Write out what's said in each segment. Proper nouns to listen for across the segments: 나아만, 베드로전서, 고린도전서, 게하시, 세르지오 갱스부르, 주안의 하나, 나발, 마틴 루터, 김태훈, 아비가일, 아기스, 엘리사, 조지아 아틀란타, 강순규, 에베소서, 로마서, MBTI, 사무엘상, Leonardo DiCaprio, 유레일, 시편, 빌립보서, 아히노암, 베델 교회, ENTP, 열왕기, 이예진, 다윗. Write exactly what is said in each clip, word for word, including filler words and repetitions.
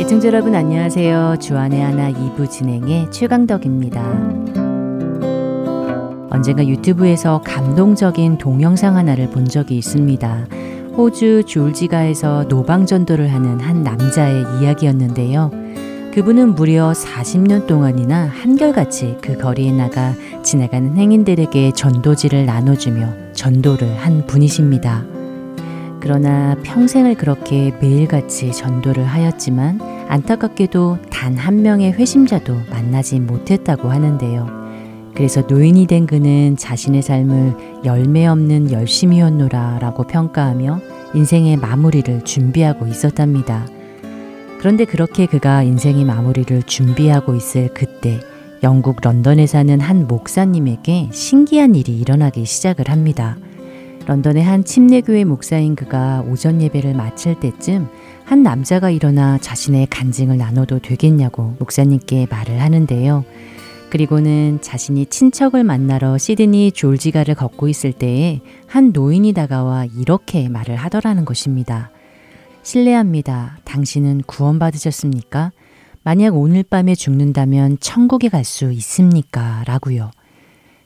애청자 여러분 안녕하세요. 주안의 하나 이 부 진행의 최강덕입니다. 언젠가 유튜브에서 감동적인 동영상 하나를 본 적이 있습니다. 호주 졸지가에서 노방전도를 하는 한 남자의 이야기였는데요. 그분은 무려 사십 년 동안이나 한결같이 그 거리에 나가 지나가는 행인들에게 전도지를 나눠주며 전도를 한 분이십니다. 그러나 평생을 그렇게 매일같이 전도를 하였지만 안타깝게도 단 한 명의 회심자도 만나지 못했다고 하는데요. 그래서 노인이 된 그는 자신의 삶을 열매 없는 열심이었노라 라고 평가하며 인생의 마무리를 준비하고 있었답니다. 그런데 그렇게 그가 인생의 마무리를 준비하고 있을 그때 영국 런던에 사는 한 목사님에게 신기한 일이 일어나기 시작을 합니다. 런던의 한 침례교회 목사인 그가 오전 예배를 마칠 때쯤 한 남자가 일어나 자신의 간증을 나눠도 되겠냐고 목사님께 말을 하는데요. 그리고는 자신이 친척을 만나러 시드니 졸지가를 걷고 있을 때에 한 노인이 다가와 이렇게 말을 하더라는 것입니다. 실례합니다. 당신은 구원받으셨습니까? 만약 오늘 밤에 죽는다면 천국에 갈 수 있습니까? 라고요.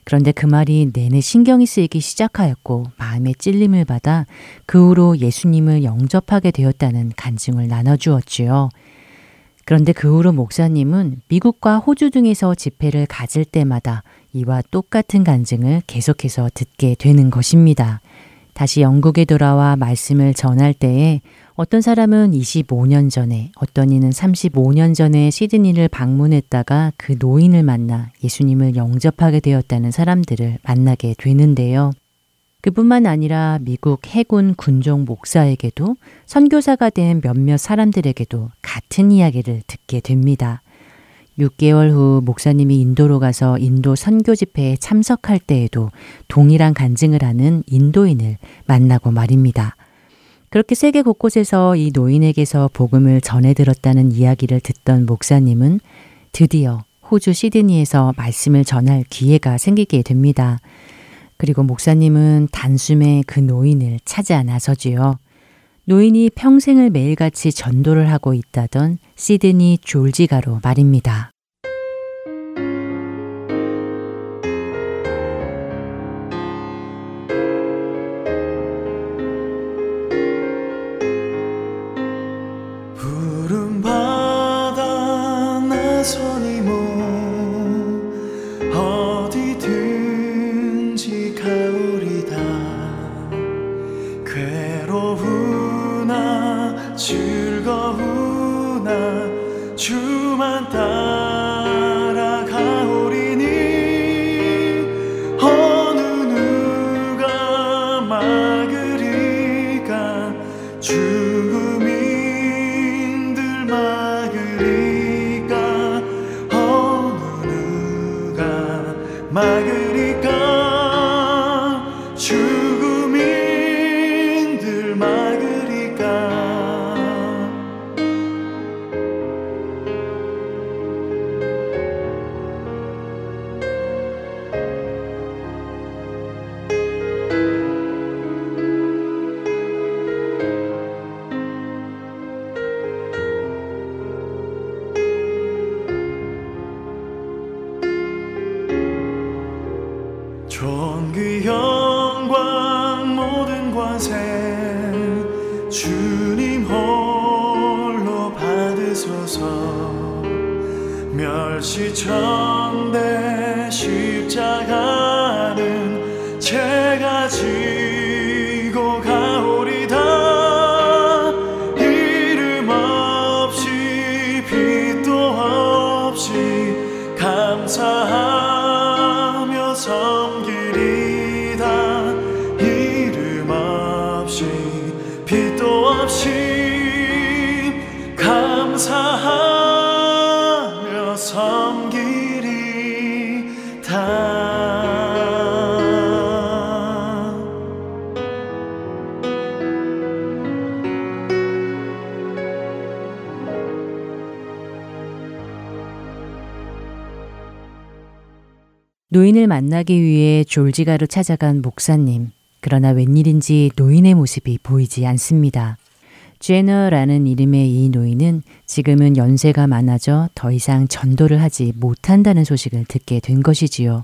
그런데 그 말이 내내 신경이 쓰이기 시작하였고 마음에 찔림을 받아 그 후로 예수님을 영접하게 되었다는 간증을 나눠주었지요. 그런데 그 후로 목사님은 미국과 호주 등에서 집회를 가질 때마다 이와 똑같은 간증을 계속해서 듣게 되는 것입니다. 다시 영국에 돌아와 말씀을 전할 때에 어떤 사람은 이십오 년 전에, 어떤 이는 삼십오 년 전에 시드니를 방문했다가 그 노인을 만나 예수님을 영접하게 되었다는 사람들을 만나게 되는데요. 그뿐만 아니라 미국 해군 군종 목사에게도 선교사가 된 몇몇 사람들에게도 같은 이야기를 듣게 됩니다. 육 개월 후 목사님이 인도로 가서 인도 선교 집회에 참석할 때에도 동일한 간증을 하는 인도인을 만나고 말입니다. 그렇게 세계 곳곳에서 이 노인에게서 복음을 전해 들었다는 이야기를 듣던 목사님은 드디어 호주 시드니에서 말씀을 전할 기회가 생기게 됩니다. 그리고 목사님은 단숨에 그 노인을 찾아 나서지요. 노인이 평생을 매일같이 전도를 하고 있다던 시드니 졸지가로 말입니다. 푸른 바다 내 손이 모 어디든지 가오리다 괴로운 즐거우나 주만 따라가오리니 어느 누가 막으리까 죽음인들 막으리까 어느 누가 막으리까 죽음인들 막으리까 천대 십자가는 제가 지고 가오리다 이름 없이 빛도 없이 감사하며 섬기리다 이름 없이 빛도 없이 감사하며 노인을 만나기 위해 졸지가로 찾아간 목사님. 그러나 웬일인지 노인의 모습이 보이지 않습니다. 제너라는 이름의 이 노인은 지금은 연세가 많아져 더 이상 전도를 하지 못한다는 소식을 듣게 된 것이지요.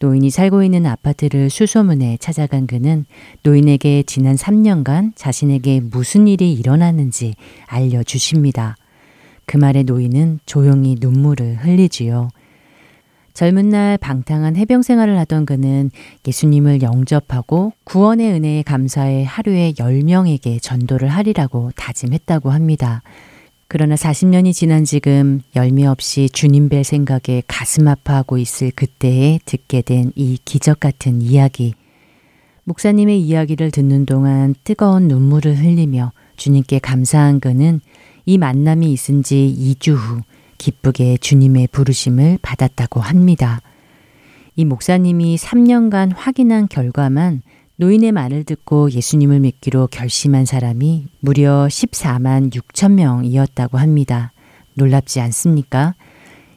노인이 살고 있는 아파트를 수소문해 찾아간 그는 노인에게 지난 삼 년간 자신에게 무슨 일이 일어났는지 알려주십니다. 그 말에 노인은 조용히 눈물을 흘리지요. 젊은 날 방탕한 해병 생활을 하던 그는 예수님을 영접하고 구원의 은혜에 감사해 하루에 열 명에게 전도를 하리라고 다짐했다고 합니다. 그러나 사십 년이 지난 지금 열매 없이 주님 뵐 생각에 가슴 아파하고 있을 그때에 듣게 된 이 기적 같은 이야기. 목사님의 이야기를 듣는 동안 뜨거운 눈물을 흘리며 주님께 감사한 그는 이 만남이 있은 지 이 주 후 기쁘게 주님의 부르심을 받았다고 합니다. 이 목사님이 삼 년간 확인한 결과만 노인의 말을 듣고 예수님을 믿기로 결심한 사람이 무려 십사만 육천 명이었다고 합니다. 놀랍지 않습니까?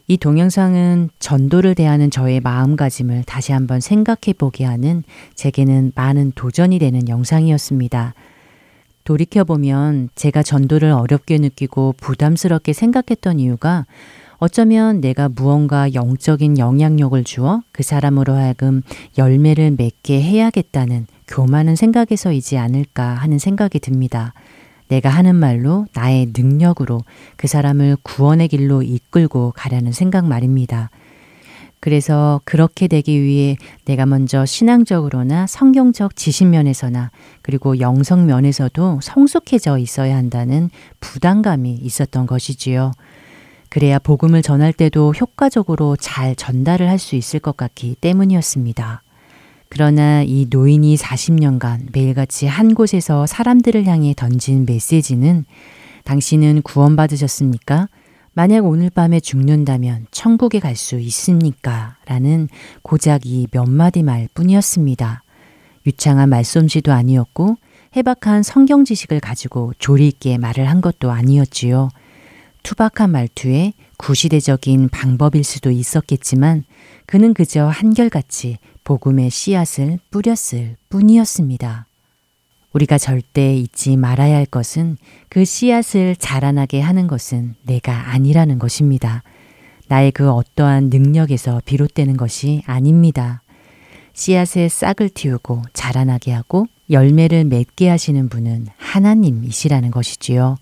이 동영상은 전도를 대하는 저의 마음가짐을 다시 한번 생각해보게 하는 제게는 많은 도전이 되는 영상이었습니다. 돌이켜보면 제가 전도를 어렵게 느끼고 부담스럽게 생각했던 이유가 어쩌면 내가 무언가 영적인 영향력을 주어 그 사람으로 하여금 열매를 맺게 해야겠다는 교만한 생각에서이지 않을까 하는 생각이 듭니다. 내가 하는 말로 나의 능력으로 그 사람을 구원의 길로 이끌고 가려는 생각 말입니다. 그래서 그렇게 되기 위해 내가 먼저 신앙적으로나 성경적 지식면에서나 그리고 영성면에서도 성숙해져 있어야 한다는 부담감이 있었던 것이지요. 그래야 복음을 전할 때도 효과적으로 잘 전달을 할 수 있을 것 같기 때문이었습니다. 그러나 이 노인이 사십 년간 매일같이 한 곳에서 사람들을 향해 던진 메시지는 당신은 구원받으셨습니까? 만약 오늘 밤에 죽는다면 천국에 갈 수 있습니까? 라는 고작 이 몇 마디 말 뿐이었습니다. 유창한 말솜씨도 아니었고 해박한 성경 지식을 가지고 조리 있게 말을 한 것도 아니었지요. 투박한 말투에 구시대적인 방법일 수도 있었겠지만 그는 그저 한결같이 복음의 씨앗을 뿌렸을 뿐이었습니다. 우리가 절대 잊지 말아야 할 것은 그 씨앗을 자라나게 하는 것은 내가 아니라는 것입니다. 나의 그 어떠한 능력에서 비롯되는 것이 아닙니다. 씨앗에 싹을 틔우고 자라나게 하고 열매를 맺게 하시는 분은 하나님이시라는 것이지요.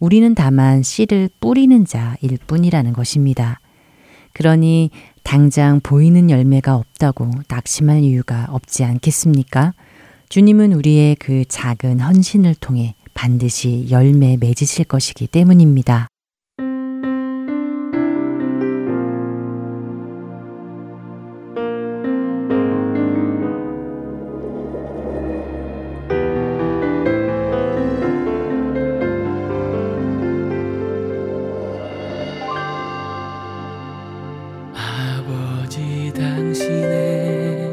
우리는 다만 씨를 뿌리는 자일 뿐이라는 것입니다. 그러니 당장 보이는 열매가 없다고 낙심할 이유가 없지 않겠습니까? 주님은 우리의 그 작은 헌신을 통해 반드시 열매 맺으실 것이기 때문입니다. 당신의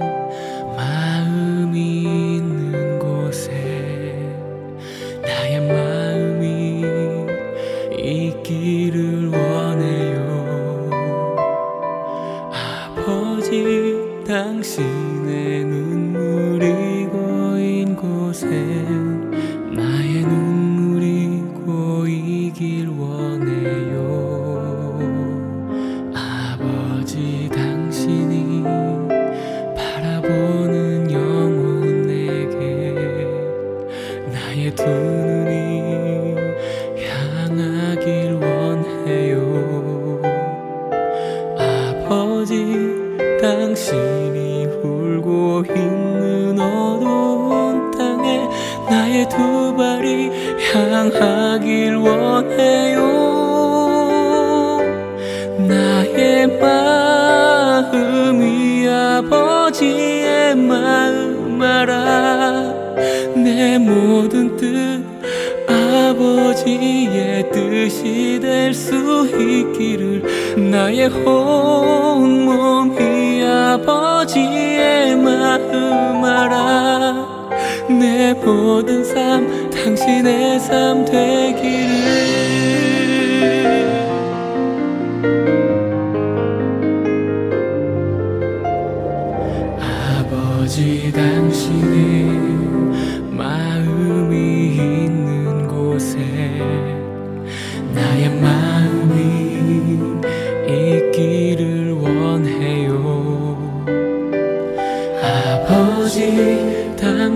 마음이 있는 곳에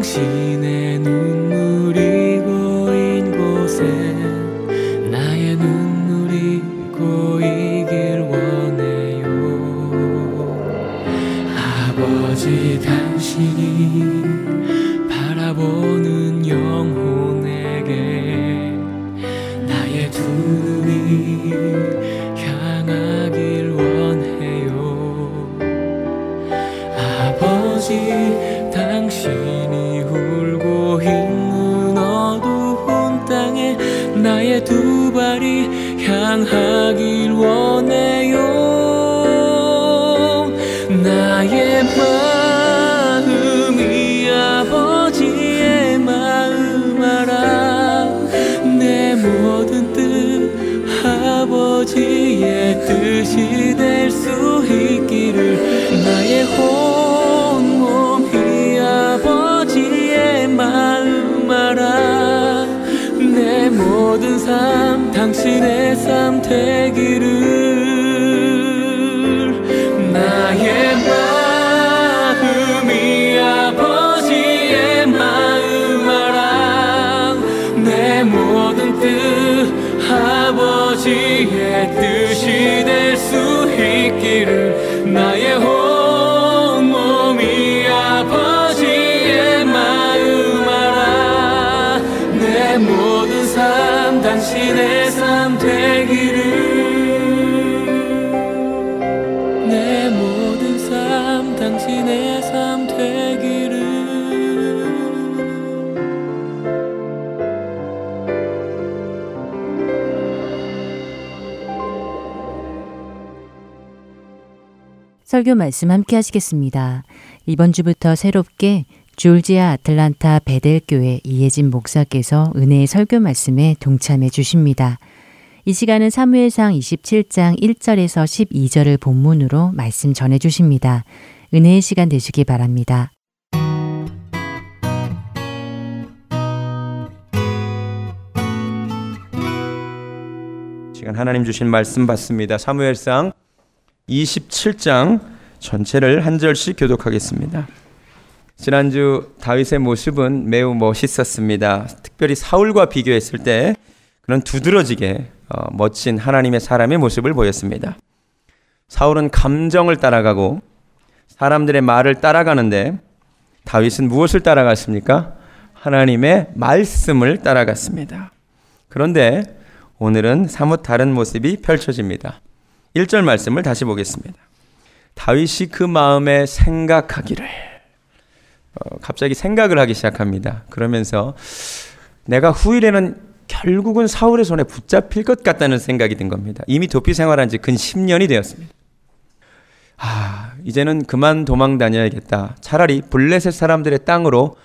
당신의 눈물이 고인 곳에 나의 눈물이 고이길 원해요. 아버지, 당신이 바라보는 영혼에게 나의 두 눈이 당신이 울고 있는 어두운 땅에 나의 두 발이 향하길 원해요. 나의 마음이 아버지의 마음 알아. 내 모든 뜻 아버지의 뜻이 될 수 있기를. 나의 혼 모든 삶 당신의 삶 되기를. 나의 마음이 아버지의 마음 알아. 내 모든 뜻 아버지의 뜻이 될 수 있기를. 나의 온 몸이 아버지의 마음 알아. 내 모든 삶 당신의 삶 되기를. 내 모든 삶 당신의 삶 되기를. 설교 말씀 함께 하시겠습니다. 이번 주부터 새롭게 조지아 아틀란타 베델 교회 이예진 목사께서 은혜의 설교 말씀에 동참해 주십니다. 이 시간은 사무엘상 이십칠 장 일 절에서 십이 절을 본문으로 말씀 전해 주십니다. 은혜의 시간 되시기 바랍니다. 시간 하나님 주신 말씀 받습니다. 사무엘상 이십칠 장 전체를 한 절씩 교독하겠습니다. 지난주 다윗의 모습은 매우 멋있었습니다. 특별히 사울과 비교했을 때 그런 두드러지게 멋진 하나님의 사람의 모습을 보였습니다. 사울은 감정을 따라가고 사람들의 말을 따라가는데 다윗은 무엇을 따라갔습니까? 하나님의 말씀을 따라갔습니다. 그런데 오늘은 사뭇 다른 모습이 펼쳐집니다. 일 절 말씀을 다시 보겠습니다. 다윗이 그 마음에 생각하기를. 어, 갑자기 생각을 하기 시작합니다. 그러면서 내가 후일에는 결국은 사울의 손에 붙잡힐 것 같다는 생각이 든 겁니다. 이미 도피 생활한 지 근 십 년이 되었습니다. 아, 이제는 그만 도망 다녀야겠다. 차라리 블레셋 사람들의 땅으로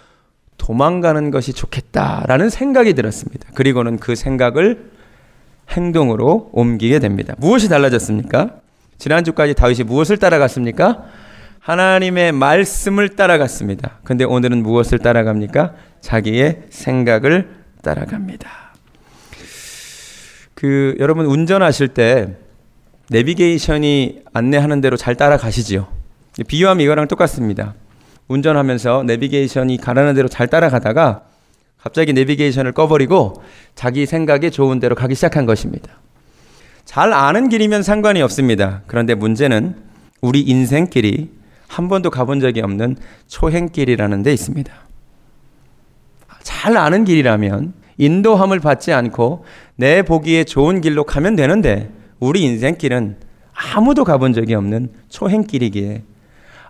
도망가는 것이 좋겠다라는 생각이 들었습니다. 그리고는 그 생각을 행동으로 옮기게 됩니다. 무엇이 달라졌습니까? 지난주까지 다윗이 무엇을 따라갔습니까? 하나님의 말씀을 따라갔습니다. 근데 오늘은 무엇을 따라갑니까? 자기의 생각을 따라갑니다. 그 여러분 운전하실 때 내비게이션이 안내하는 대로 잘 따라가시지요? 비유하면 이거랑 똑같습니다. 운전하면서 내비게이션이 가라는 대로 잘 따라가다가 갑자기 내비게이션을 꺼버리고 자기 생각에 좋은 대로 가기 시작한 것입니다. 잘 아는 길이면 상관이 없습니다. 그런데 문제는 우리 인생길이 한 번도 가본 적이 없는 초행길이라는 데 있습니다. 잘 아는 길이라면 인도함을 받지 않고 내 보기에 좋은 길로 가면 되는데 우리 인생길은 아무도 가본 적이 없는 초행길이기에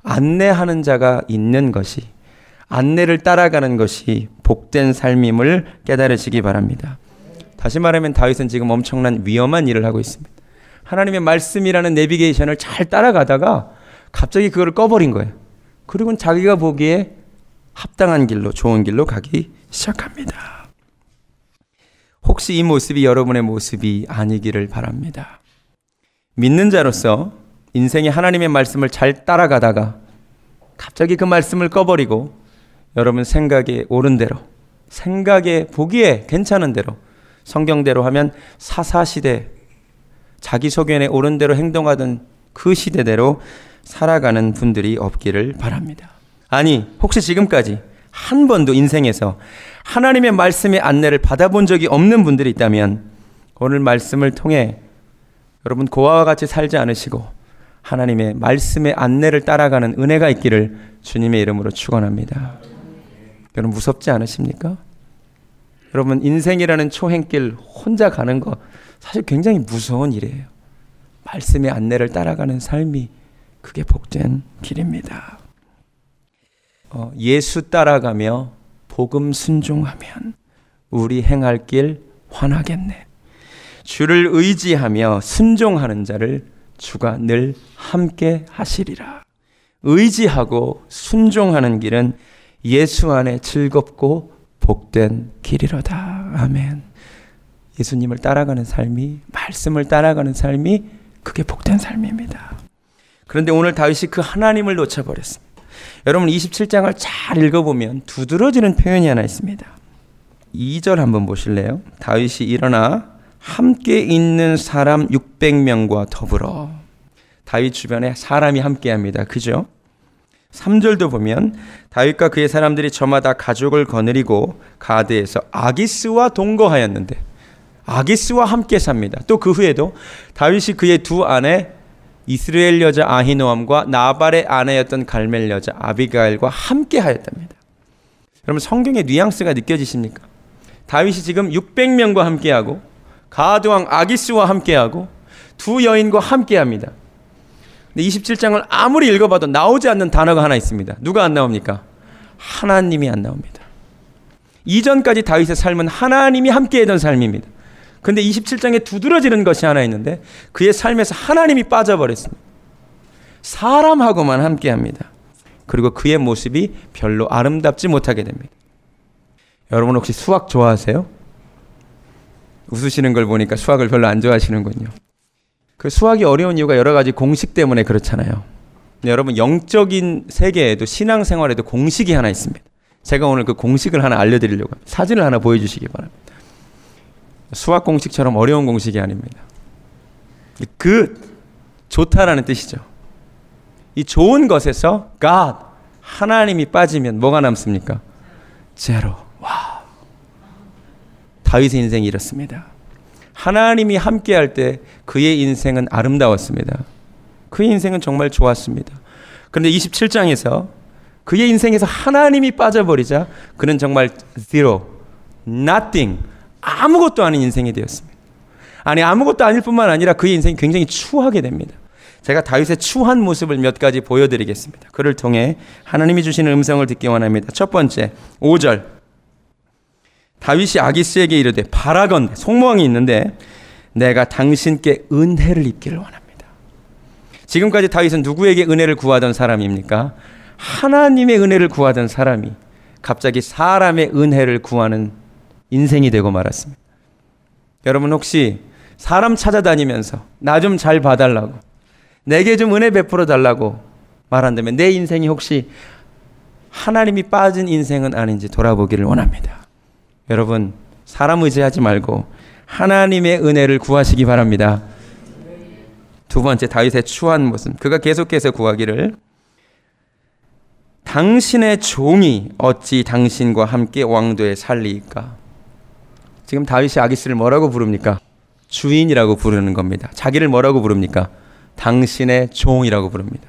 안내하는 자가 있는 것이, 안내를 따라가는 것이 복된 삶임을 깨달으시기 바랍니다. 다시 말하면 다윗은 지금 엄청난 위험한 일을 하고 있습니다. 하나님의 말씀이라는 내비게이션을 잘 따라가다가 갑자기 그걸 꺼버린 거예요. 그리고는 자기가 보기에 합당한 길로, 좋은 길로 가기 시작합니다. 혹시 이 모습이 여러분의 모습이 아니기를 바랍니다. 믿는 자로서 인생의 하나님의 말씀을 잘 따라가다가 갑자기 그 말씀을 꺼버리고 여러분 생각에 옳은 대로, 생각에 보기에 괜찮은 대로, 성경대로 하면 사사시대, 자기 소견에 옳은 대로 행동하던 그 시대대로 살아가는 분들이 없기를 바랍니다. 아니, 혹시 지금까지 한 번도 인생에서 하나님의 말씀의 안내를 받아본 적이 없는 분들이 있다면 오늘 말씀을 통해 여러분 고아와 같이 살지 않으시고 하나님의 말씀의 안내를 따라가는 은혜가 있기를 주님의 이름으로 축원합니다. 여러분 무섭지 않으십니까? 여러분 인생이라는 초행길 혼자 가는 거 사실 굉장히 무서운 일이에요. 말씀의 안내를 따라가는 삶이 그게 복된 길입니다. 어, 예수 따라가며 복음 순종하면 우리 행할 길 환하겠네. 주를 의지하며 순종하는 자를 주가 늘 함께 하시리라. 의지하고 순종하는 길은 예수 안에 즐겁고 복된 길이로다. 아멘. 예수님을 따라가는 삶이, 말씀을 따라가는 삶이 그게 복된 삶입니다. 그런데 오늘 다윗이 그 하나님을 놓쳐버렸습니다. 여러분 이십칠 장을 잘 읽어보면 두드러지는 표현이 하나 있습니다. 이 절 한번 보실래요? 다윗이 일어나 함께 있는 사람 육백 명과 더불어. 다윗 주변에 사람이 함께합니다. 그죠? 삼 절도 보면 다윗과 그의 사람들이 저마다 가족을 거느리고 가드에서 아기스와 동거하였는데 아기스와 함께 삽니다. 또 그 후에도 다윗이 그의 두 아내 이스라엘 여자 아히노암과 나발의 아내였던 갈멜 여자 아비가일과 함께 하였답니다. 여러분 성경의 뉘앙스가 느껴지십니까? 다윗이 지금 육백 명과 함께하고 가드왕 아기스와 함께하고 두 여인과 함께합니다. 근데 이십칠 장을 아무리 읽어봐도 나오지 않는 단어가 하나 있습니다. 누가 안 나옵니까? 하나님이 안 나옵니다. 이전까지 다윗의 삶은 하나님이 함께했던 삶입니다. 근데 이십칠 장에 두드러지는 것이 하나 있는데 그의 삶에서 하나님이 빠져버렸습니다. 사람하고만 함께합니다. 그리고 그의 모습이 별로 아름답지 못하게 됩니다. 여러분 혹시 수학 좋아하세요? 웃으시는 걸 보니까 수학을 별로 안 좋아하시는군요. 그 수학이 어려운 이유가 여러 가지 공식 때문에 그렇잖아요. 근데 여러분 영적인 세계에도 신앙생활에도 공식이 하나 있습니다. 제가 오늘 그 공식을 하나 알려드리려고 합니다. 사진을 하나 보여주시기 바랍니다. 수학 공식처럼 어려운 공식이 아닙니다. Good, 좋다라는 뜻이죠. 이 좋은 것에서 God, 하나님이 빠지면 뭐가 남습니까? 제로. 와. 다윗의 인생이 이렇습니다. 하나님이 함께할 때 그의 인생은 아름다웠습니다. 그의 인생은 정말 좋았습니다. 그런데 이십칠 장에서 그의 인생에서 하나님이 빠져버리자 그는 정말 zero, nothing, 아무것도 아닌 인생이 되었습니다. 아니 아무것도 아닐 뿐만 아니라 그의 인생이 굉장히 추하게 됩니다. 제가 다윗의 추한 모습을 몇 가지 보여드리겠습니다. 그를 통해 하나님이 주시는 음성을 듣기 원합니다. 첫 번째 오 절 다윗이 아기스에게 이르되 바라건대 속망이 있는데 내가 당신께 은혜를 입기를 원합니다. 지금까지 다윗은 누구에게 은혜를 구하던 사람입니까? 하나님의 은혜를 구하던 사람이 갑자기 사람의 은혜를 구하는 인생이 되고 말았습니다. 여러분 혹시 사람 찾아다니면서 나 좀 잘 봐달라고 내게 좀 은혜 베풀어 달라고 말한다면 내 인생이 혹시 하나님이 빠진 인생은 아닌지 돌아보기를 원합니다. 여러분 사람 의지하지 말고 하나님의 은혜를 구하시기 바랍니다. 두 번째 다윗의 추한 모습 그가 계속해서 구하기를 당신의 종이 어찌 당신과 함께 왕도에 살리이까. 지금 다윗이 아기스를 뭐라고 부릅니까? 주인이라고 부르는 겁니다. 자기를 뭐라고 부릅니까? 당신의 종이라고 부릅니다.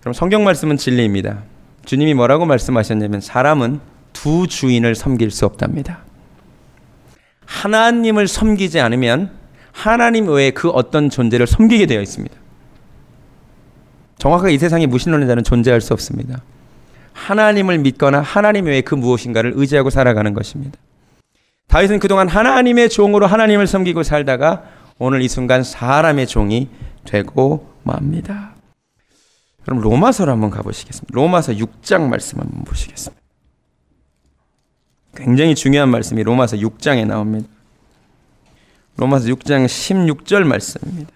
그럼 성경 말씀은 진리입니다. 주님이 뭐라고 말씀하셨냐면 사람은 두 주인을 섬길 수 없답니다. 하나님을 섬기지 않으면 하나님 외에 그 어떤 존재를 섬기게 되어 있습니다. 정확하게 이 세상에 무신론의 자는 존재할 수 없습니다. 하나님을 믿거나 하나님 외에 그 무엇인가를 의지하고 살아가는 것입니다. 다윗은 그동안 하나님의 종으로 하나님을 섬기고 살다가 오늘 이 순간 사람의 종이 되고 맙니다. 그럼 로마서를 한번 가보시겠습니다. 로마서 육 장 말씀 한번 보시겠습니다. 굉장히 중요한 말씀이 로마서 육 장에 나옵니다. 로마서 육 장 십육 절 말씀입니다.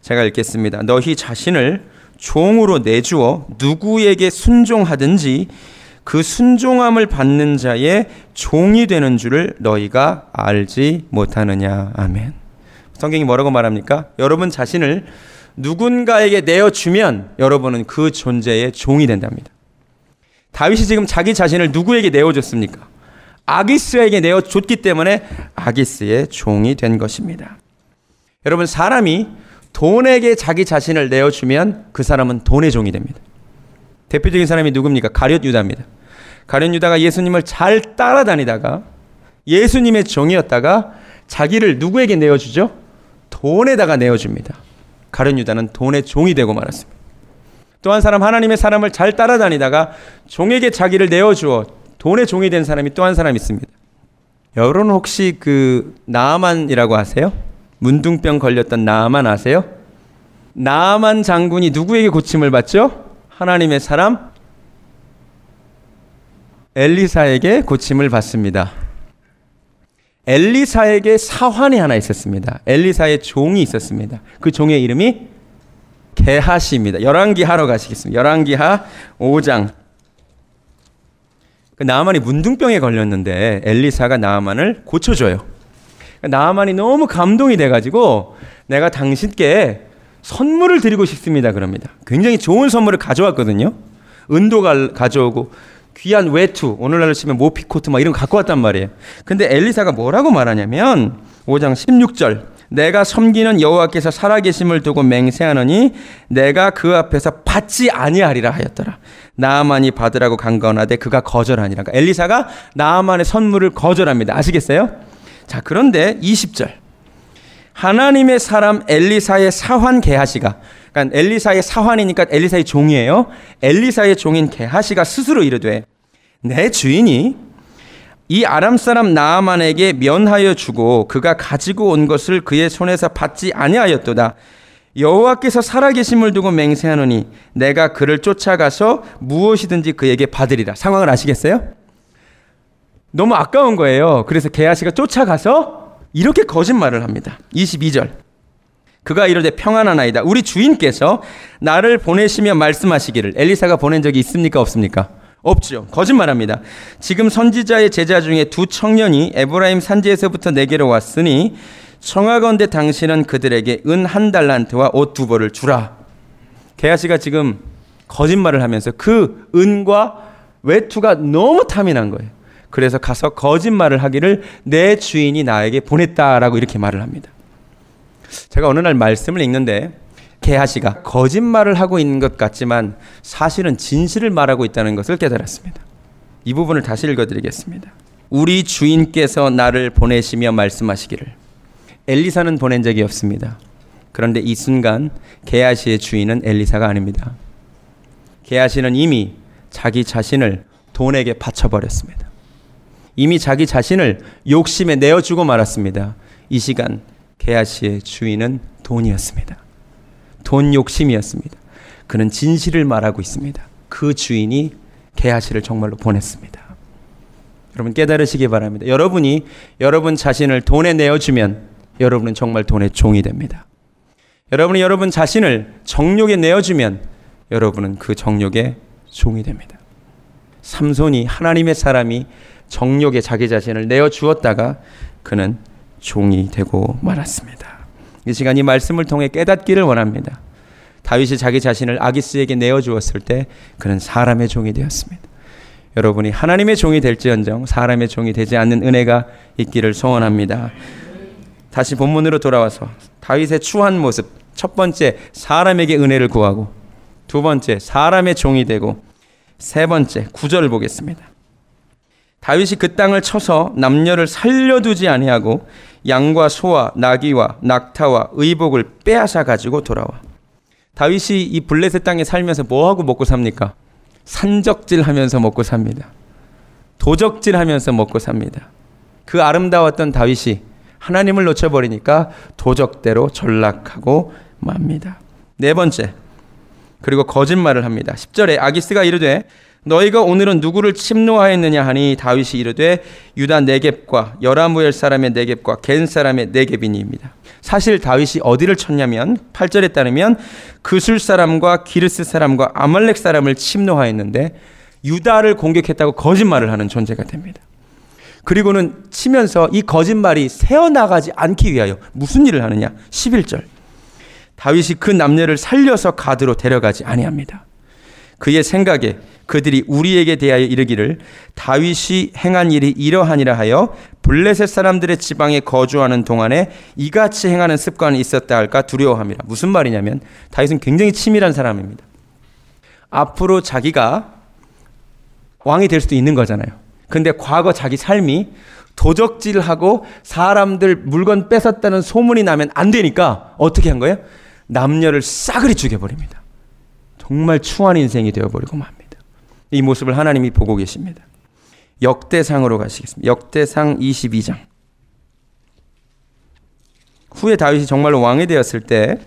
제가 읽겠습니다. 너희 자신을 종으로 내주어 누구에게 순종하든지 그 순종함을 받는 자의 종이 되는 줄을 너희가 알지 못하느냐. 아멘. 성경이 뭐라고 말합니까? 여러분 자신을 누군가에게 내어주면 여러분은 그 존재의 종이 된답니다. 다윗이 지금 자기 자신을 누구에게 내어줬습니까? 아기스에게 내어줬기 때문에 아기스의 종이 된 것입니다. 여러분, 사람이 돈에게 자기 자신을 내어주면 그 사람은 돈의 종이 됩니다. 대표적인 사람이 누굽니까? 가룟 유다입니다. 가룟 유다가 예수님을 잘 따라다니다가 예수님의 종이었다가 자기를 누구에게 내어주죠? 돈에다가 내어줍니다. 가룟 유다는 돈의 종이 되고 말았습니다. 또 한 사람, 하나님의 사람을 잘 따라다니다가 종에게 자기를 내어주어 돈의 종이 된 사람이 또 한 사람 있습니다. 여러분 혹시 그 나아만이라고 아세요? 문둥병 걸렸던 나아만 아세요? 나아만 장군이 누구에게 고침을 받죠? 하나님의 사람 엘리사에게 고침을 받습니다. 엘리사에게 사환이 하나 있었습니다. 엘리사의 종이 있었습니다. 그 종의 이름이 게하시입니다. 열왕기 하러 가시겠습니다. 열왕기 하 오 장. 그 나아만이 문둥병에 걸렸는데 엘리사가 나아만을 고쳐줘요. 나아만이 너무 감동이 돼가지고 내가 당신께 선물을 드리고 싶습니다 그럽니다. 굉장히 좋은 선물을 가져왔거든요. 은도 가, 가져오고 귀한 외투, 오늘날로 치면 모피코트 막 이런 거 갖고 왔단 말이에요. 근데 엘리사가 뭐라고 말하냐면 오 장 십육 절, 내가 섬기는 여호와께서 살아계심을 두고 맹세하느니 내가 그 앞에서 받지 아니하리라 하였더라. 나아만이 받으라고 간건하되 그가 거절하니라. 그러니까 엘리사가 나아만의 선물을 거절합니다. 아시겠어요? 자, 그런데 이십 절, 하나님의 사람 엘리사의 사환 게하시가, 그러니까 엘리사의 사환이니까 엘리사의 종이에요. 엘리사의 종인 게하시가 스스로 이르되 내 주인이 이 아람 사람 나아만에게 면하여 주고 그가 가지고 온 것을 그의 손에서 받지 아니하였도다. 여호와께서 살아계심을 두고 맹세하노니 내가 그를 쫓아가서 무엇이든지 그에게 받으리라. 상황을 아시겠어요? 너무 아까운 거예요. 그래서 게하시가 쫓아가서 이렇게 거짓말을 합니다. 이십이 절, 그가 이르되 평안하나이다. 우리 주인께서 나를 보내시며 말씀하시기를. 엘리사가 보낸 적이 있습니까? 없습니까? 없죠. 거짓말합니다. 지금 선지자의 제자 중에 두 청년이 에브라임 산지에서부터 내게로 왔으니 청하건대 당신은 그들에게 은 한 달란트와 옷 두 벌을 주라. 게하시가 지금 거짓말을 하면서 그 은과 외투가 너무 탐이 난 거예요. 그래서 가서 거짓말을 하기를 내 주인이 나에게 보냈다라고 이렇게 말을 합니다. 제가 어느 날 말씀을 읽는데 게하시가 거짓말을 하고 있는 것 같지만 사실은 진실을 말하고 있다는 것을 깨달았습니다. 이 부분을 다시 읽어드리겠습니다. 우리 주인께서 나를 보내시며 말씀하시기를. 엘리사는 보낸 적이 없습니다. 그런데 이 순간 게하시의 주인은 엘리사가 아닙니다. 게하시는 이미 자기 자신을 돈에게 바쳐버렸습니다. 이미 자기 자신을 욕심에 내어주고 말았습니다. 이 시간 게하시의 주인은 돈이었습니다. 돈 욕심이었습니다. 그는 진실을 말하고 있습니다. 그 주인이 게하시를 정말로 보냈습니다. 여러분, 깨달으시기 바랍니다. 여러분이 여러분 자신을 돈에 내어주면 여러분은 정말 돈의 종이 됩니다. 여러분이 여러분 자신을 정욕에 내어주면 여러분은 그 정욕의 종이 됩니다. 삼손이, 하나님의 사람이 정욕에 자기 자신을 내어주었다가 그는 종이 되고 말았습니다. 이 시간 이 말씀을 통해 깨닫기를 원합니다. 다윗이 자기 자신을 아기스에게 내어주었을 때 그는 사람의 종이 되었습니다. 여러분이 하나님의 종이 될지언정 사람의 종이 되지 않는 은혜가 있기를 소원합니다. 다시 본문으로 돌아와서 다윗의 추한 모습, 첫 번째 사람에게 은혜를 구하고, 두 번째 사람의 종이 되고, 세 번째 구 절을 보겠습니다. 다윗이 그 땅을 쳐서 남녀를 살려두지 아니하고 양과 소와 나귀와 낙타와 의복을 빼앗아 가지고 돌아와. 다윗이 이 블레셋 땅에 살면서 뭐하고 먹고 삽니까? 산적질하면서 먹고 삽니다. 도적질하면서 먹고 삽니다. 그 아름다웠던 다윗이 하나님을 놓쳐버리니까 도적대로 전락하고 맙니다. 네 번째, 그리고 거짓말을 합니다. 십 절에 아기스가 이르되 너희가 오늘은 누구를 침노하였느냐 하니 다윗이 이르되 유다 네겝과 여라무엘 사람의 네겝과 겐 사람의 네겝이니입니다. 사실 다윗이 어디를 쳤냐면 팔 절에 따르면 그술 사람과 기르스 사람과 아말렉 사람을 침노하였는데 유다를 공격했다고 거짓말을 하는 존재가 됩니다. 그리고는 치면서 이 거짓말이 새어나가지 않기 위하여 무슨 일을 하느냐. 십일 절, 다윗이 그 남녀를 살려서 가드로 데려가지 아니합니다. 그의 생각에 그들이 우리에게 대하여 이르기를 다윗이 행한 일이 이러하니라 하여 블레셋 사람들의 지방에 거주하는 동안에 이같이 행하는 습관이 있었다 할까 두려워함이라. 무슨 말이냐면 다윗은 굉장히 치밀한 사람입니다. 앞으로 자기가 왕이 될 수도 있는 거잖아요. 근데 과거 자기 삶이 도적질하고 사람들 물건 뺏었다는 소문이 나면 안 되니까 어떻게 한 거예요? 남녀를 싸그리 죽여버립니다. 정말 추한 인생이 되어버리고 맙니다. 이 모습을 하나님이 보고 계십니다. 역대상으로 가시겠습니다. 역대상 이십이 장. 후에 다윗이 정말로 왕이 되었을 때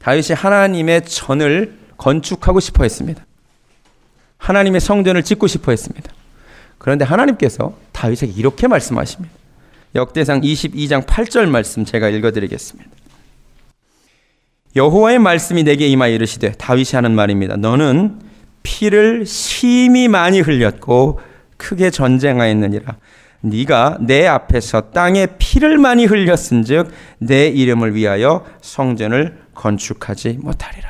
다윗이 하나님의 전을 건축하고 싶어 했습니다. 하나님의 성전을 짓고 싶어 했습니다. 그런데 하나님께서 다윗에게 이렇게 말씀하십니다. 역대상 이십이 장 팔 절 말씀 제가 읽어드리겠습니다. 여호와의 말씀이 내게 임하여 이르시되 다윗이 하는 말입니다. 너는 피를 심히 많이 흘렸고 크게 전쟁하였느니라. 네가 내 앞에서 땅에 피를 많이 흘렸은즉 내 이름을 위하여 성전을 건축하지 못하리라.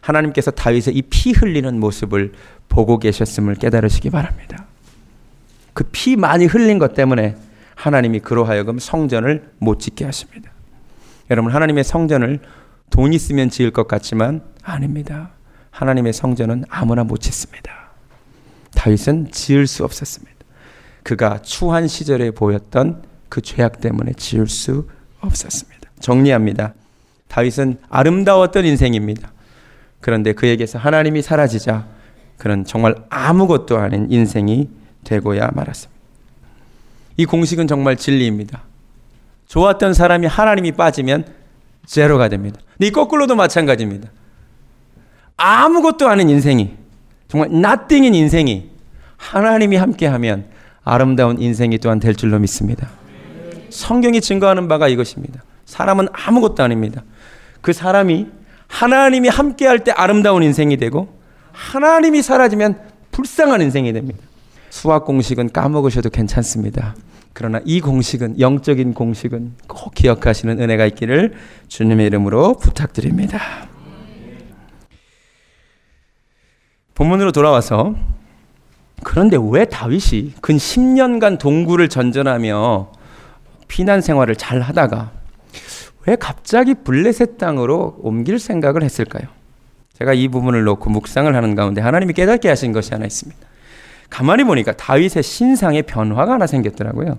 하나님께서 다윗의 이 피 흘리는 모습을 보고 계셨음을 깨달으시기 바랍니다. 그 피 많이 흘린 것 때문에 하나님이 그로하여금 성전을 못 짓게 하십니다. 여러분, 하나님의 성전을 돈 있으면 지을 것 같지만 아닙니다. 하나님의 성전은 아무나 못 짓습니다. 다윗은 지을 수 없었습니다. 그가 추한 시절에 보였던 그 죄악 때문에 지을 수 없었습니다. 정리합니다. 다윗은 아름다웠던 인생입니다. 그런데 그에게서 하나님이 사라지자 그는 정말 아무것도 아닌 인생이 되고야 말았습니다. 이 공식은 정말 진리입니다. 좋았던 사람이 하나님이 빠지면 제로가 됩니다. 근데 이 거꾸로도 마찬가지입니다. 아무것도 아닌 인생이, 정말 nothing인 인생이 하나님이 함께하면 아름다운 인생이 또한 될 줄로 믿습니다. 성경이 증거하는 바가 이것입니다. 사람은 아무것도 아닙니다. 그 사람이 하나님이 함께할 때 아름다운 인생이 되고 하나님이 사라지면 불쌍한 인생이 됩니다. 수학 공식은 까먹으셔도 괜찮습니다. 그러나 이 공식은, 영적인 공식은 꼭 기억하시는 은혜가 있기를 주님의 이름으로 부탁드립니다. 본문으로 돌아와서, 그런데 왜 다윗이 근 십 년간 동굴을 전전하며 피난 생활을 잘 하다가 왜 갑자기 블레셋 땅으로 옮길 생각을 했을까요? 제가 이 부분을 놓고 묵상을 하는 가운데 하나님이 깨닫게 하신 것이 하나 있습니다. 가만히 보니까 다윗의 신상에 변화가 하나 생겼더라고요.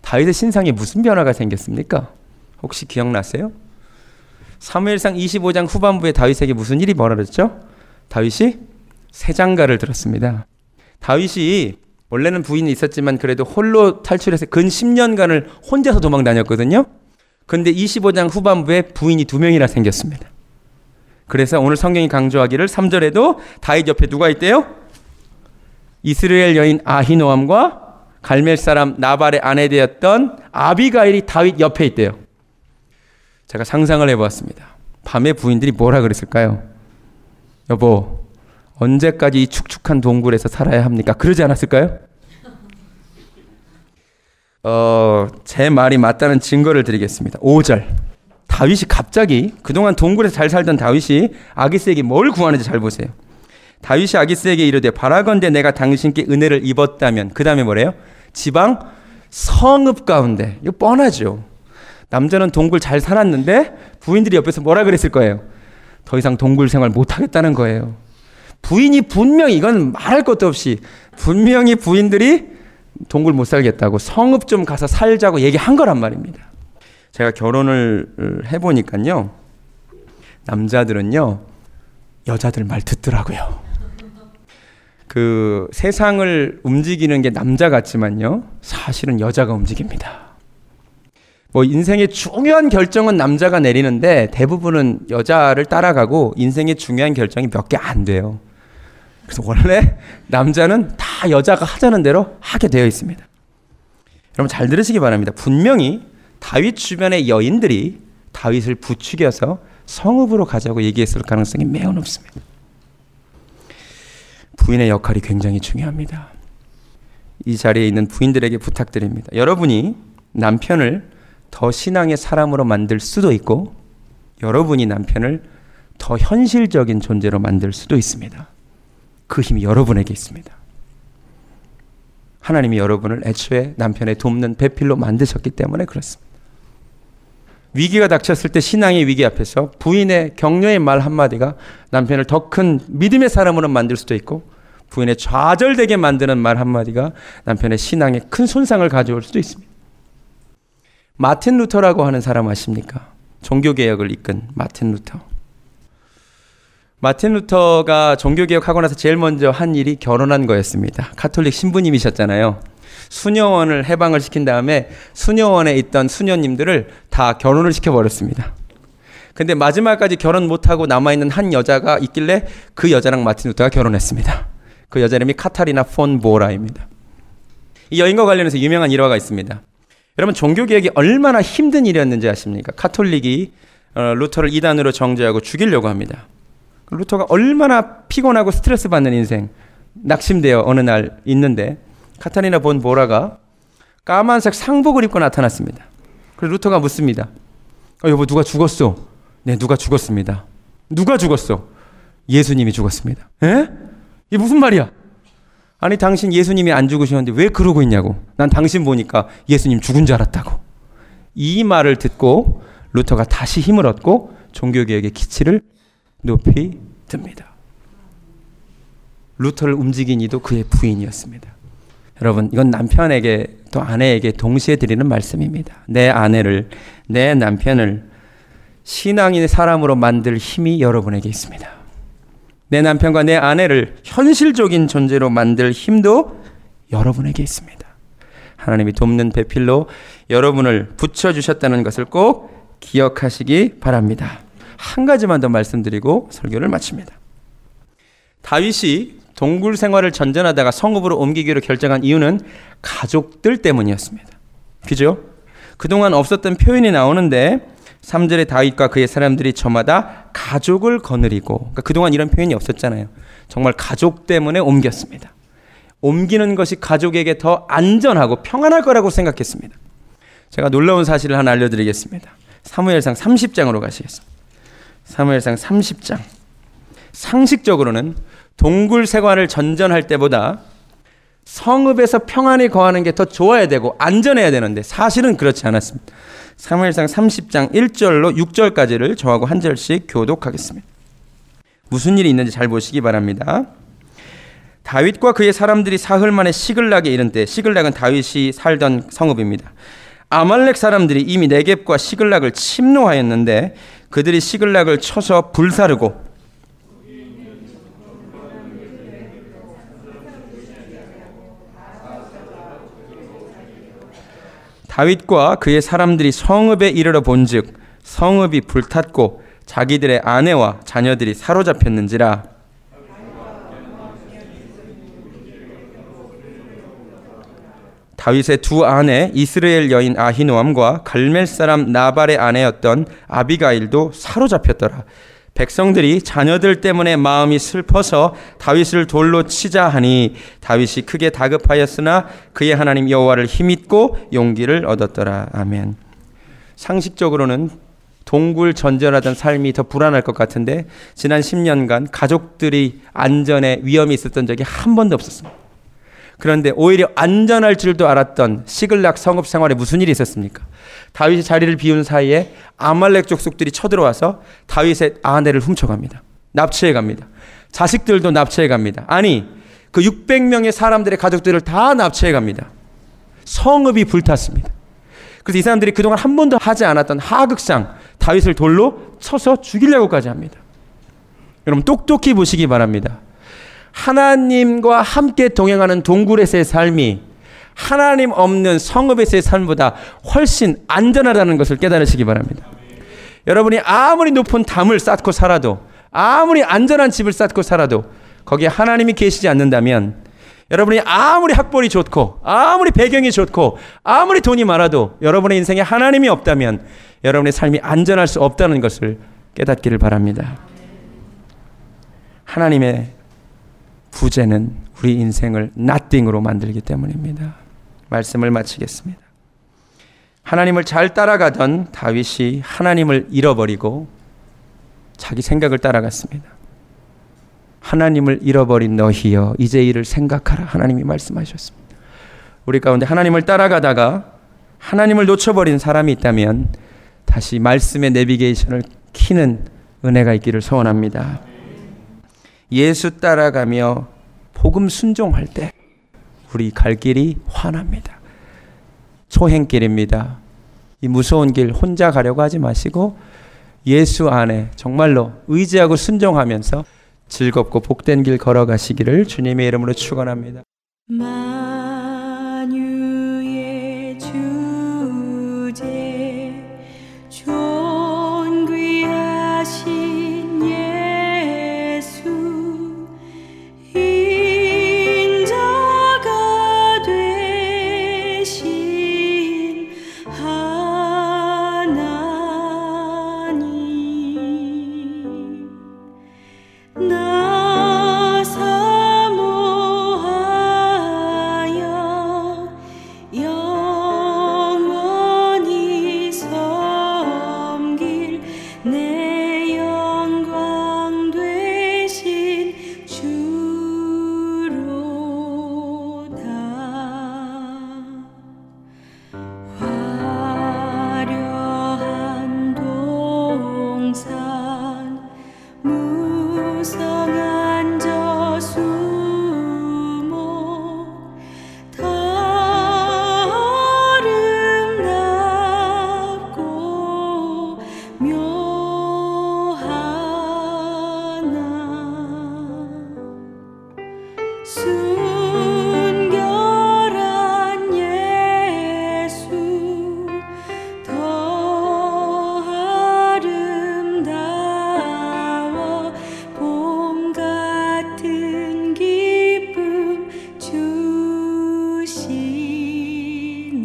다윗의 신상에 무슨 변화가 생겼습니까? 혹시 기억나세요? 사무엘상 이십오 장 후반부에 다윗에게 무슨 일이 벌어졌죠? 다윗이 새 장가를 들었습니다. 다윗이 원래는 부인이 있었지만 그래도 홀로 탈출해서 근 십 년간을 혼자서 도망 다녔거든요. 근데 이십오 장 후반부에 부인이 두 명이나 생겼습니다. 그래서 오늘 성경이 강조하기를 삼 절에도 다윗 옆에 누가 있대요? 이스라엘 여인 아히노암과 갈멜 사람 나발의 아내 되었던 아비가일이 다윗 옆에 있대요. 제가 상상을 해보았습니다. 밤에 부인들이 뭐라 그랬을까요? 여보, 언제까지 이 축축한 동굴에서 살아야 합니까? 그러지 않았을까요? 어, 제 말이 맞다는 증거를 드리겠습니다. 오 절. 다윗이 갑자기, 그동안 동굴에서 잘 살던 다윗이 아기스에게 뭘 구하는지 잘 보세요. 다윗이 아기스에게 이르되 바라건대 내가 당신께 은혜를 입었다면, 그 다음에 뭐래요? 지방 성읍 가운데. 이거 뻔하죠. 남자는 동굴 잘 살았는데 부인들이 옆에서 뭐라 그랬을 거예요? 더 이상 동굴 생활 못하겠다는 거예요. 부인이 분명히, 이건 말할 것도 없이 분명히 부인들이 동굴 못 살겠다고 성읍 좀 가서 살자고 얘기한 거란 말입니다. 제가 결혼을 해보니까요, 남자들은요 여자들 말 듣더라고요. 그 세상을 움직이는 게 남자 같지만요, 사실은 여자가 움직입니다. 뭐 인생의 중요한 결정은 남자가 내리는데 대부분은 여자를 따라가고 인생의 중요한 결정이 몇 개 안 돼요. 그래서 원래 남자는 다 여자가 하자는 대로 하게 되어 있습니다. 여러분 잘 들으시기 바랍니다. 분명히 다윗 주변의 여인들이 다윗을 부추겨서 성읍으로 가자고 얘기했을 가능성이 매우 높습니다. 부인의 역할이 굉장히 중요합니다. 이 자리에 있는 부인들에게 부탁드립니다. 여러분이 남편을 더 신앙의 사람으로 만들 수도 있고 여러분이 남편을 더 현실적인 존재로 만들 수도 있습니다. 그 힘이 여러분에게 있습니다. 하나님이 여러분을 애초에 남편의 돕는 배필로 만드셨기 때문에 그렇습니다. 위기가 닥쳤을 때 신앙의 위기 앞에서 부인의 격려의 말 한마디가 남편을 더 큰 믿음의 사람으로 만들 수도 있고, 부인의 좌절되게 만드는 말 한마디가 남편의 신앙에 큰 손상을 가져올 수도 있습니다. 마틴 루터라고 하는 사람 아십니까? 종교개혁을 이끈 마틴 루터. 마틴 루터가 종교개혁하고 나서 제일 먼저 한 일이 결혼한 거였습니다. 가톨릭 신부님이셨잖아요. 수녀원을 해방을 시킨 다음에 수녀원에 있던 수녀님들을 다 결혼을 시켜버렸습니다. 근데 마지막까지 결혼 못하고 남아있는 한 여자가 있길래 그 여자랑 마틴 루터가 결혼했습니다. 그 여자 이름이 카타리나 폰 보라입니다. 이 여인과 관련해서 유명한 일화가 있습니다. 여러분, 종교개혁이 얼마나 힘든 일이었는지 아십니까? 카톨릭이 루터를 이단으로 정죄하고 죽이려고 합니다. 루터가 얼마나 피곤하고 스트레스 받는 인생, 낙심되어 어느 날 있는데 카타리나 본 보라가 까만색 상복을 입고 나타났습니다. 그래서 루터가 묻습니다. 어, 여보, 누가 죽었어? 네, 누가 죽었습니다. 누가 죽었어? 예수님이 죽었습니다. 에? 이게 무슨 말이야? 아니, 당신 예수님이 안 죽으셨는데 왜 그러고 있냐고. 난 당신 보니까 예수님 죽은 줄 알았다고. 이 말을 듣고 루터가 다시 힘을 얻고 종교개혁의 기치를 높이 듭니다. 루터를 움직인 이도 그의 부인이었습니다. 여러분, 이건 남편에게 또 아내에게 동시에 드리는 말씀입니다. 내 아내를, 내 남편을 신앙인의 사람으로 만들 힘이 여러분에게 있습니다. 내 남편과 내 아내를 현실적인 존재로 만들 힘도 여러분에게 있습니다. 하나님이 돕는 배필로 여러분을 붙여주셨다는 것을 꼭 기억하시기 바랍니다. 한 가지만 더 말씀드리고 설교를 마칩니다. 다윗이 동굴 생활을 전전하다가 성읍으로 옮기기로 결정한 이유는 가족들 때문이었습니다. 그죠? 그동안 없었던 표현이 나오는데 삼 절에 다윗과 그의 사람들이 저마다 가족을 거느리고, 그러니까 그동안 이런 표현이 없었잖아요. 정말 가족 때문에 옮겼습니다. 옮기는 것이 가족에게 더 안전하고 평안할 거라고 생각했습니다. 제가 놀라운 사실을 하나 알려드리겠습니다. 사무엘상 삼십 장으로 가시겠습니다. 사무엘상 삼십 장. 상식적으로는 동굴 생활을 전전할 때보다 성읍에서 평안히 거하는 게 더 좋아야 되고 안전해야 되는데 사실은 그렇지 않았습니다. 사무엘상 삼십 장 일 절로 육 절까지를 저하고 한 절씩 교독하겠습니다. 무슨 일이 있는지 잘 보시기 바랍니다. 다윗과 그의 사람들이 사흘 만에 시글락에 이른 때, 시글락은 다윗이 살던 성읍입니다. 아말렉 사람들이 이미 네겝과 시글락을 침노하였는데 그들이 시글락을 쳐서 불사르고 다윗과 그의 사람들이 성읍에 이르러 본즉 성읍이 불탔고 자기들의 아내와 자녀들이 사로잡혔는지라. 다윗의 두 아내 이스라엘 여인 아히노암과 갈멜 사람 나발의 아내였던 아비가일도 사로잡혔더라. 백성들이 자녀들 때문에 마음이 슬퍼서 다윗을 돌로 치자 하니 다윗이 크게 다급하였으나 그의 하나님 여호와를 힘입고 용기를 얻었더라. 아멘. 상식적으로는 동굴 전전하던 삶이 더 불안할 것 같은데 지난 십 년간 가족들이 안전에 위험이 있었던 적이 한 번도 없었습니다. 그런데 오히려 안전할 줄도 알았던 시글락 성읍 생활에 무슨 일이 있었습니까? 다윗이 자리를 비운 사이에 아말렉 족속들이 쳐들어와서 다윗의 아내를 훔쳐갑니다. 납치해갑니다. 자식들도 납치해갑니다. 아니, 그 육백 명의 사람들의 가족들을 다 납치해갑니다. 성읍이 불탔습니다. 그래서 이 사람들이 그동안 한 번도 하지 않았던 하극상, 다윗을 돌로 쳐서 죽이려고까지 합니다. 여러분, 똑똑히 보시기 바랍니다. 하나님과 함께 동행하는 동굴에서의 삶이 하나님 없는 성읍에서의 삶보다 훨씬 안전하다는 것을 깨달으시기 바랍니다. 여러분이 아무리 높은 담을 쌓고 살아도, 아무리 안전한 집을 쌓고 살아도 거기에 하나님이 계시지 않는다면, 여러분이 아무리 학벌이 좋고 아무리 배경이 좋고 아무리 돈이 많아도 여러분의 인생에 하나님이 없다면 여러분의 삶이 안전할 수 없다는 것을 깨닫기를 바랍니다. 하나님의 부재는 우리 인생을 nothing으로 만들기 때문입니다. 말씀을 마치겠습니다. 하나님을 잘 따라가던 다윗이 하나님을 잃어버리고 자기 생각을 따라갔습니다. 하나님을 잃어버린 너희여 이제 이를 생각하라. 하나님이 말씀하셨습니다. 우리 가운데 하나님을 따라가다가 하나님을 놓쳐버린 사람이 있다면 다시 말씀의 내비게이션을 키는 은혜가 있기를 소원합니다. 예수 따라가며 복음 순종할 때 우리 갈 길이 환합니다. 초행길입니다. 이 무서운 길 혼자 가려고 하지 마시고 예수 안에 정말로 의지하고 순종하면서 즐겁고 복된 길 걸어가시기를 주님의 이름으로 축원합니다. 만유의 주제 존귀하신 예수 인자가 되신 하나님 나 사모하여 영원히 섬길 내 영광 되신 주로다. 화려한 동산 무성한 저 수목 다 아름답고 묘하나 순결한 예수 더 아름다워 봄 같은 기쁨 주시네.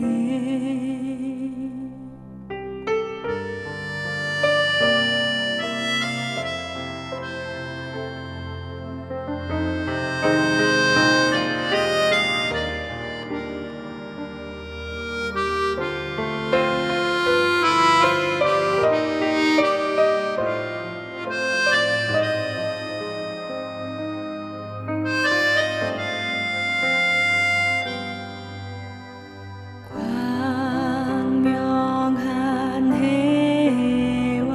광명한 해와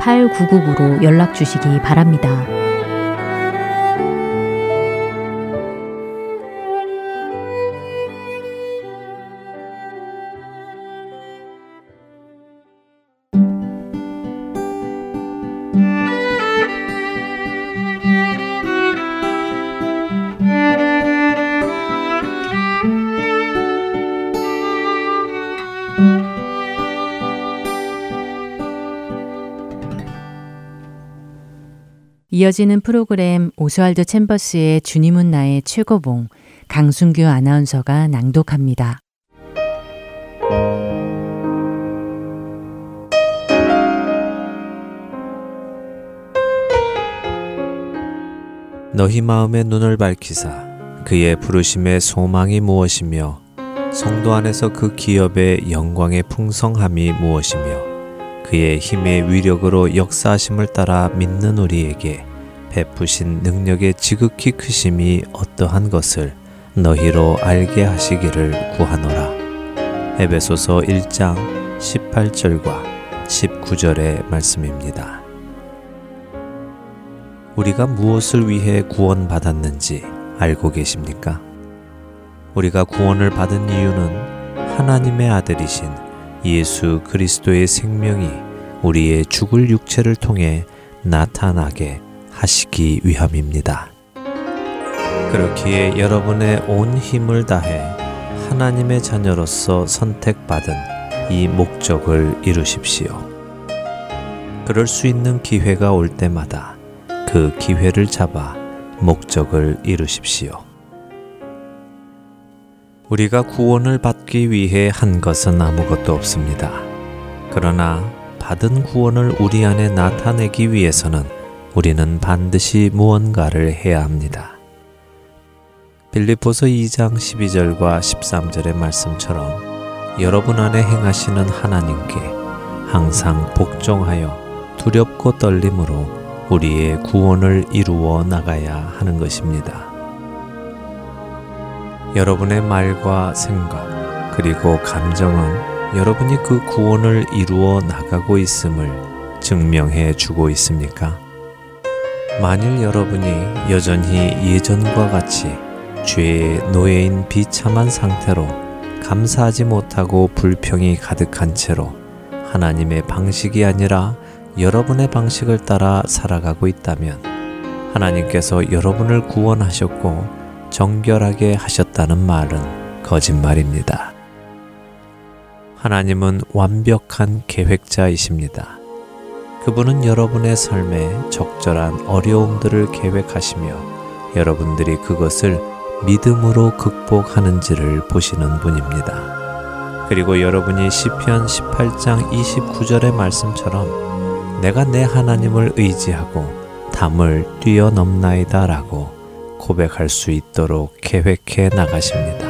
팔구구구로 연락 주시기 바랍니다. 이어지는 프로그램 오스왈드 챔버스의 주님은 나의 최고봉, 강순규 아나운서가 낭독합니다. 너희 마음의 눈을 밝히사 그의 부르심의 소망이 무엇이며 성도 안에서 그 기업의 영광의 풍성함이 무엇이며 그의 힘의 위력으로 역사하심을 따라 믿는 우리에게 베푸신 능력의 지극히 크심이 어떠한 것을 너희로 알게 하시기를 구하노라. 에베소서 일 장 십팔 절과 십구 절의 말씀입니다. 우리가 무엇을 위해 구원받았는지 알고 계십니까? 우리가 구원을 받은 이유는 하나님의 아들이신 예수 그리스도의 생명이 우리의 죽을 육체를 통해 나타나게 하시기 위함입니다. 그렇기에 여러분의 온 힘을 다해 하나님의 자녀로서 선택받은 이 목적을 이루십시오. 그럴 수 있는 기회가 올 때마다 그 기회를 잡아 목적을 이루십시오. 우리가 구원을 받기 위해 한 것은 아무것도 없습니다. 그러나 받은 구원을 우리 안에 나타내기 위해서는 우리는 반드시 무언가를 해야 합니다. 빌립보서 이 장 십이 절과 십삼 절의 말씀처럼 여러분 안에 행하시는 하나님께 항상 복종하여 두렵고 떨림으로 우리의 구원을 이루어 나가야 하는 것입니다. 여러분의 말과 생각 그리고 감정은 여러분이 그 구원을 이루어 나가고 있음을 증명해 주고 있습니까? 만일 여러분이 여전히 예전과 같이 죄의 노예인 비참한 상태로 감사하지 못하고 불평이 가득한 채로 하나님의 방식이 아니라 여러분의 방식을 따라 살아가고 있다면 하나님께서 여러분을 구원하셨고 정결하게 하셨다는 말은 거짓말입니다. 하나님은 완벽한 계획자이십니다. 그분은 여러분의 삶에 적절한 어려움들을 계획하시며 여러분들이 그것을 믿음으로 극복하는지를 보시는 분입니다. 그리고 여러분이 시편 십팔 장 이십구 절의 말씀처럼 내가 내 하나님을 의지하고 담을 뛰어넘나이다 라고 고백할 수 있도록 계획해 나가십니다.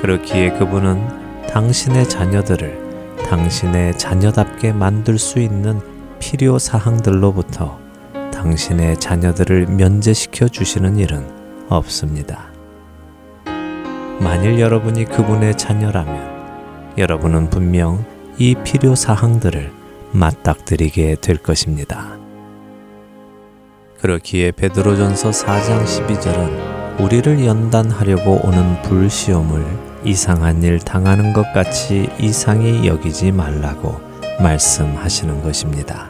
그렇기에 그분은 당신의 자녀들을 당신의 자녀답게 만들 수 있는 필요사항들로부터 당신의 자녀들을 면제시켜 주시는 일은 없습니다. 만일 여러분이 그분의 자녀라면 여러분은 분명 이 필요사항들을 맞닥뜨리게 될 것입니다. 그렇기에 베드로전서 사 장 십이 절은 우리를 연단하려고 오는 불시험을 이상한 일 당하는 것 같이 이상히 여기지 말라고 말씀하시는 것입니다.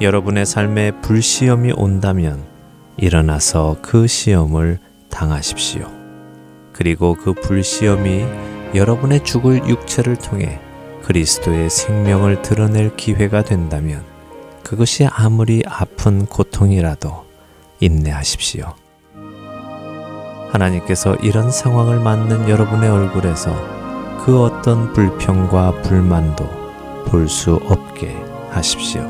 여러분의 삶에 불시험이 온다면 일어나서 그 시험을 당하십시오. 그리고 그 불시험이 여러분의 죽을 육체를 통해 그리스도의 생명을 드러낼 기회가 된다면 그것이 아무리 아픈 고통이라도 인내하십시오. 하나님께서 이런 상황을 맞는 여러분의 얼굴에서 그 어떤 불평과 불만도 볼 수 없게 하십시오.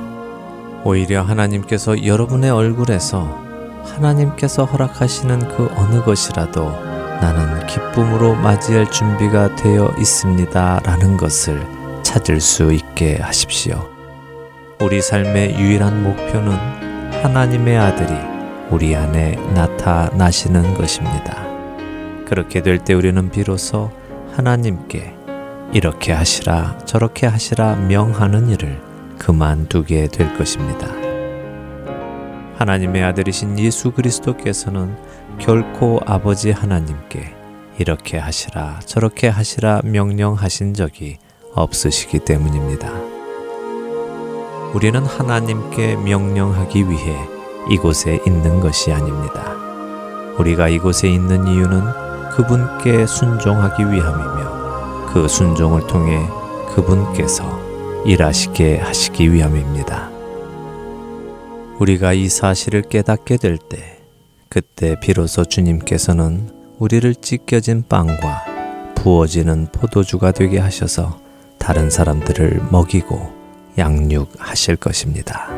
오히려 하나님께서 여러분의 얼굴에서 하나님께서 허락하시는 그 어느 것이라도 나는 기쁨으로 맞이할 준비가 되어 있습니다 라는 것을 찾을 수 있게 하십시오. 우리 삶의 유일한 목표는 하나님의 아들이 우리 안에 나타나시는 것입니다. 그렇게 될 때 우리는 비로소 하나님께 이렇게 하시라 저렇게 하시라 명하는 일을 그만두게 될 것입니다. 하나님의 아들이신 예수 그리스도께서는 결코 아버지 하나님께 이렇게 하시라 저렇게 하시라 명령하신 적이 없으시기 때문입니다. 우리는 하나님께 명령하기 위해 이곳에 있는 것이 아닙니다. 우리가 이곳에 있는 이유는 그분께 순종하기 위함이며 그 순종을 통해 그분께서 일하시게 하시기 위함입니다. 우리가 이 사실을 깨닫게 될 때 그때 비로소 주님께서는 우리를 찢겨진 빵과 부어지는 포도주가 되게 하셔서 다른 사람들을 먹이고 양육하실 것입니다.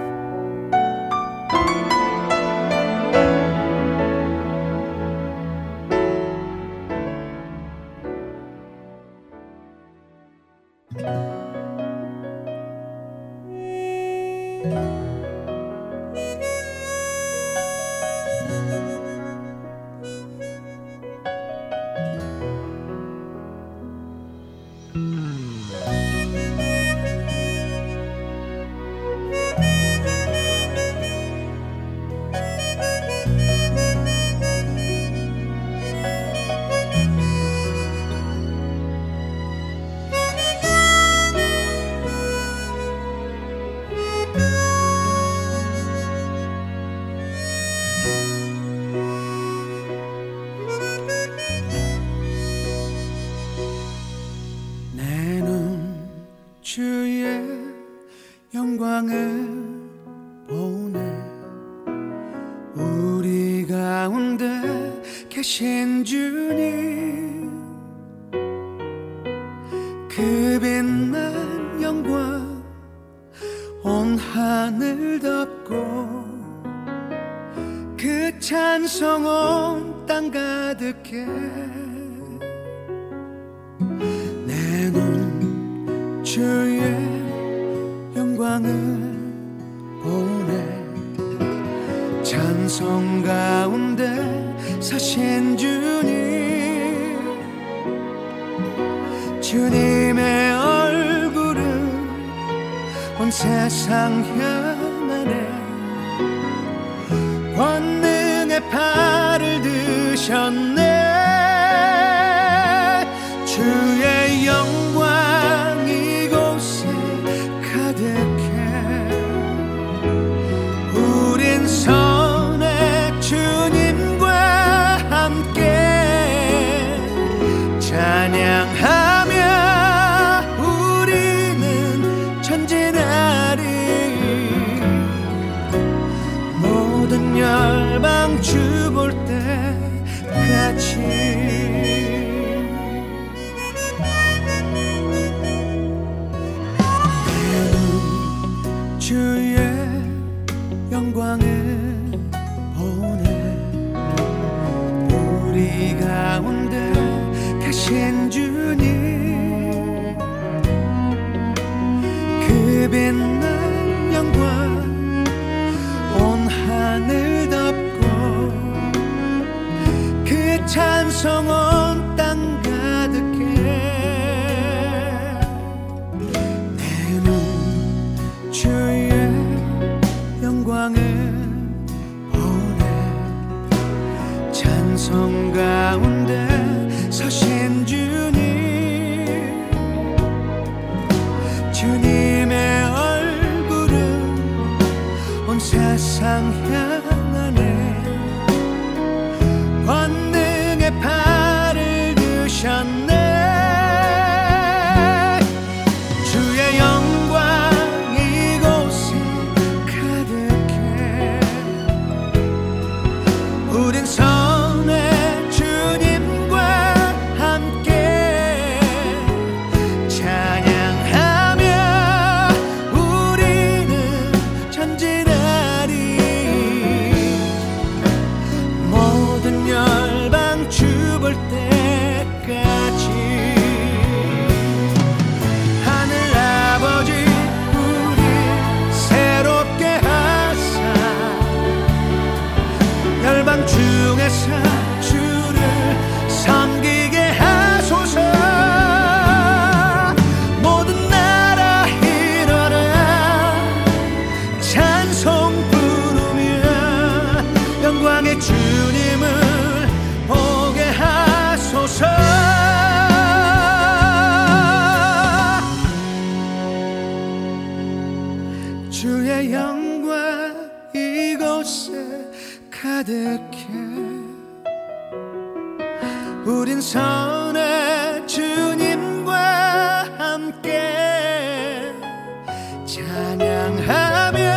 찬양하며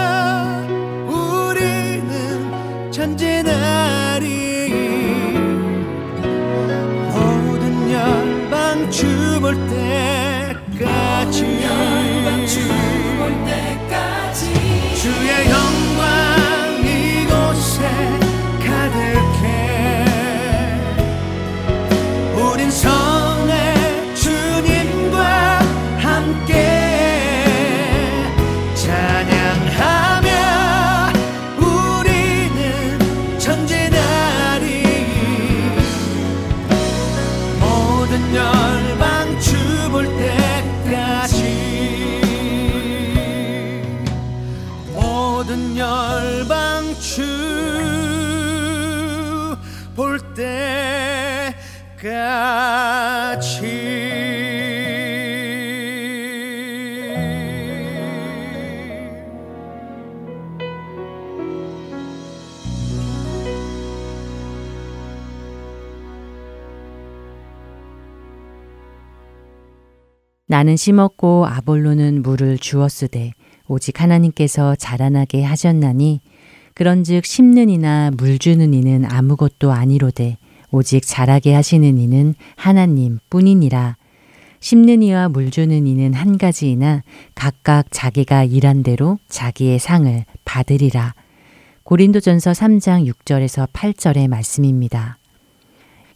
우리 나는 심었고 아볼로는 물을 주었으되 오직 하나님께서 자라나게 하셨나니 그런즉 심는 이나 물 주는 이는 아무것도 아니로되 오직 자라게 하시는 이는 하나님 뿐이니라. 심는 이와 물 주는 이는 한 가지이나 각각 자기가 일한 대로 자기의 상을 받으리라. 고린도전서 삼 장 육 절에서 팔 절의 말씀입니다.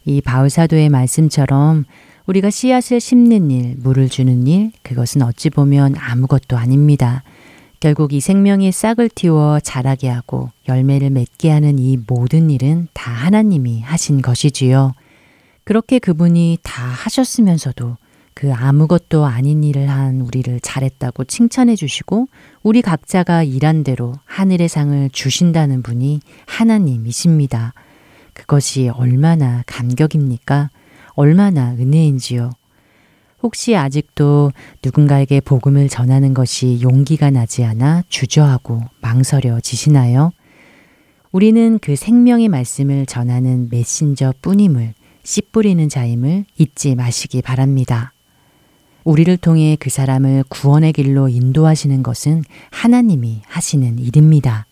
이 바울사도의 말씀처럼 우리가 씨앗을 심는 일, 물을 주는 일, 그것은 어찌 보면 아무것도 아닙니다. 결국 이 생명이 싹을 틔워 자라게 하고 열매를 맺게 하는 이 모든 일은 다 하나님이 하신 것이지요. 그렇게 그분이 다 하셨으면서도 그 아무것도 아닌 일을 한 우리를 잘했다고 칭찬해 주시고 우리 각자가 일한 대로 하늘의 상을 주신다는 분이 하나님이십니다. 그것이 얼마나 감격입니까? 얼마나 은혜인지요. 혹시 아직도 누군가에게 복음을 전하는 것이 용기가 나지 않아 주저하고 망설여지시나요? 우리는 그 생명의 말씀을 전하는 메신저뿐임을, 씨 뿌리는 자임을 잊지 마시기 바랍니다. 우리를 통해 그 사람을 구원의 길로 인도하시는 것은 하나님이 하시는 일입니다.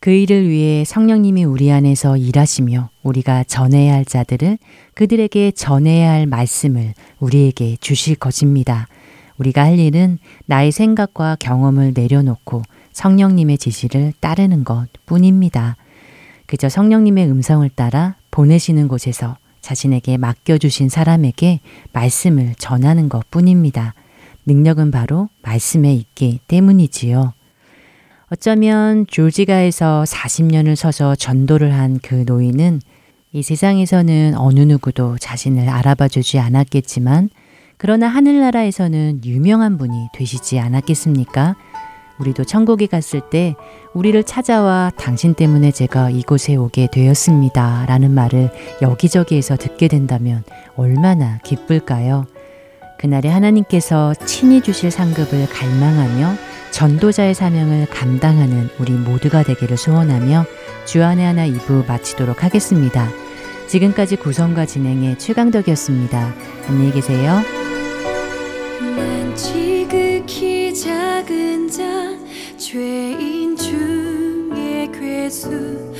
그 일을 위해 성령님이 우리 안에서 일하시며 우리가 전해야 할 자들을 그들에게 전해야 할 말씀을 우리에게 주실 것입니다. 우리가 할 일은 나의 생각과 경험을 내려놓고 성령님의 지시를 따르는 것 뿐입니다. 그저 성령님의 음성을 따라 보내시는 곳에서 자신에게 맡겨주신 사람에게 말씀을 전하는 것 뿐입니다. 능력은 바로 말씀에 있기 때문이지요. 어쩌면 조지아에서 사십 년을 서서 전도를 한 그 노인은 이 세상에서는 어느 누구도 자신을 알아봐주지 않았겠지만 그러나 하늘나라에서는 유명한 분이 되시지 않았겠습니까? 우리도 천국에 갔을 때 우리를 찾아와 당신 때문에 제가 이곳에 오게 되었습니다 라는 말을 여기저기에서 듣게 된다면 얼마나 기쁠까요? 그날에 하나님께서 친히 주실 상급을 갈망하며 전도자의 사명을 감당하는 우리 모두가 되기를 소원하며 주안의 하나 이 부 마치도록 하겠습니다. 지금까지 구성과 진행의 최강덕이었습니다. 안녕히 계세요. 지극히 작은 자 죄인 중에 괴수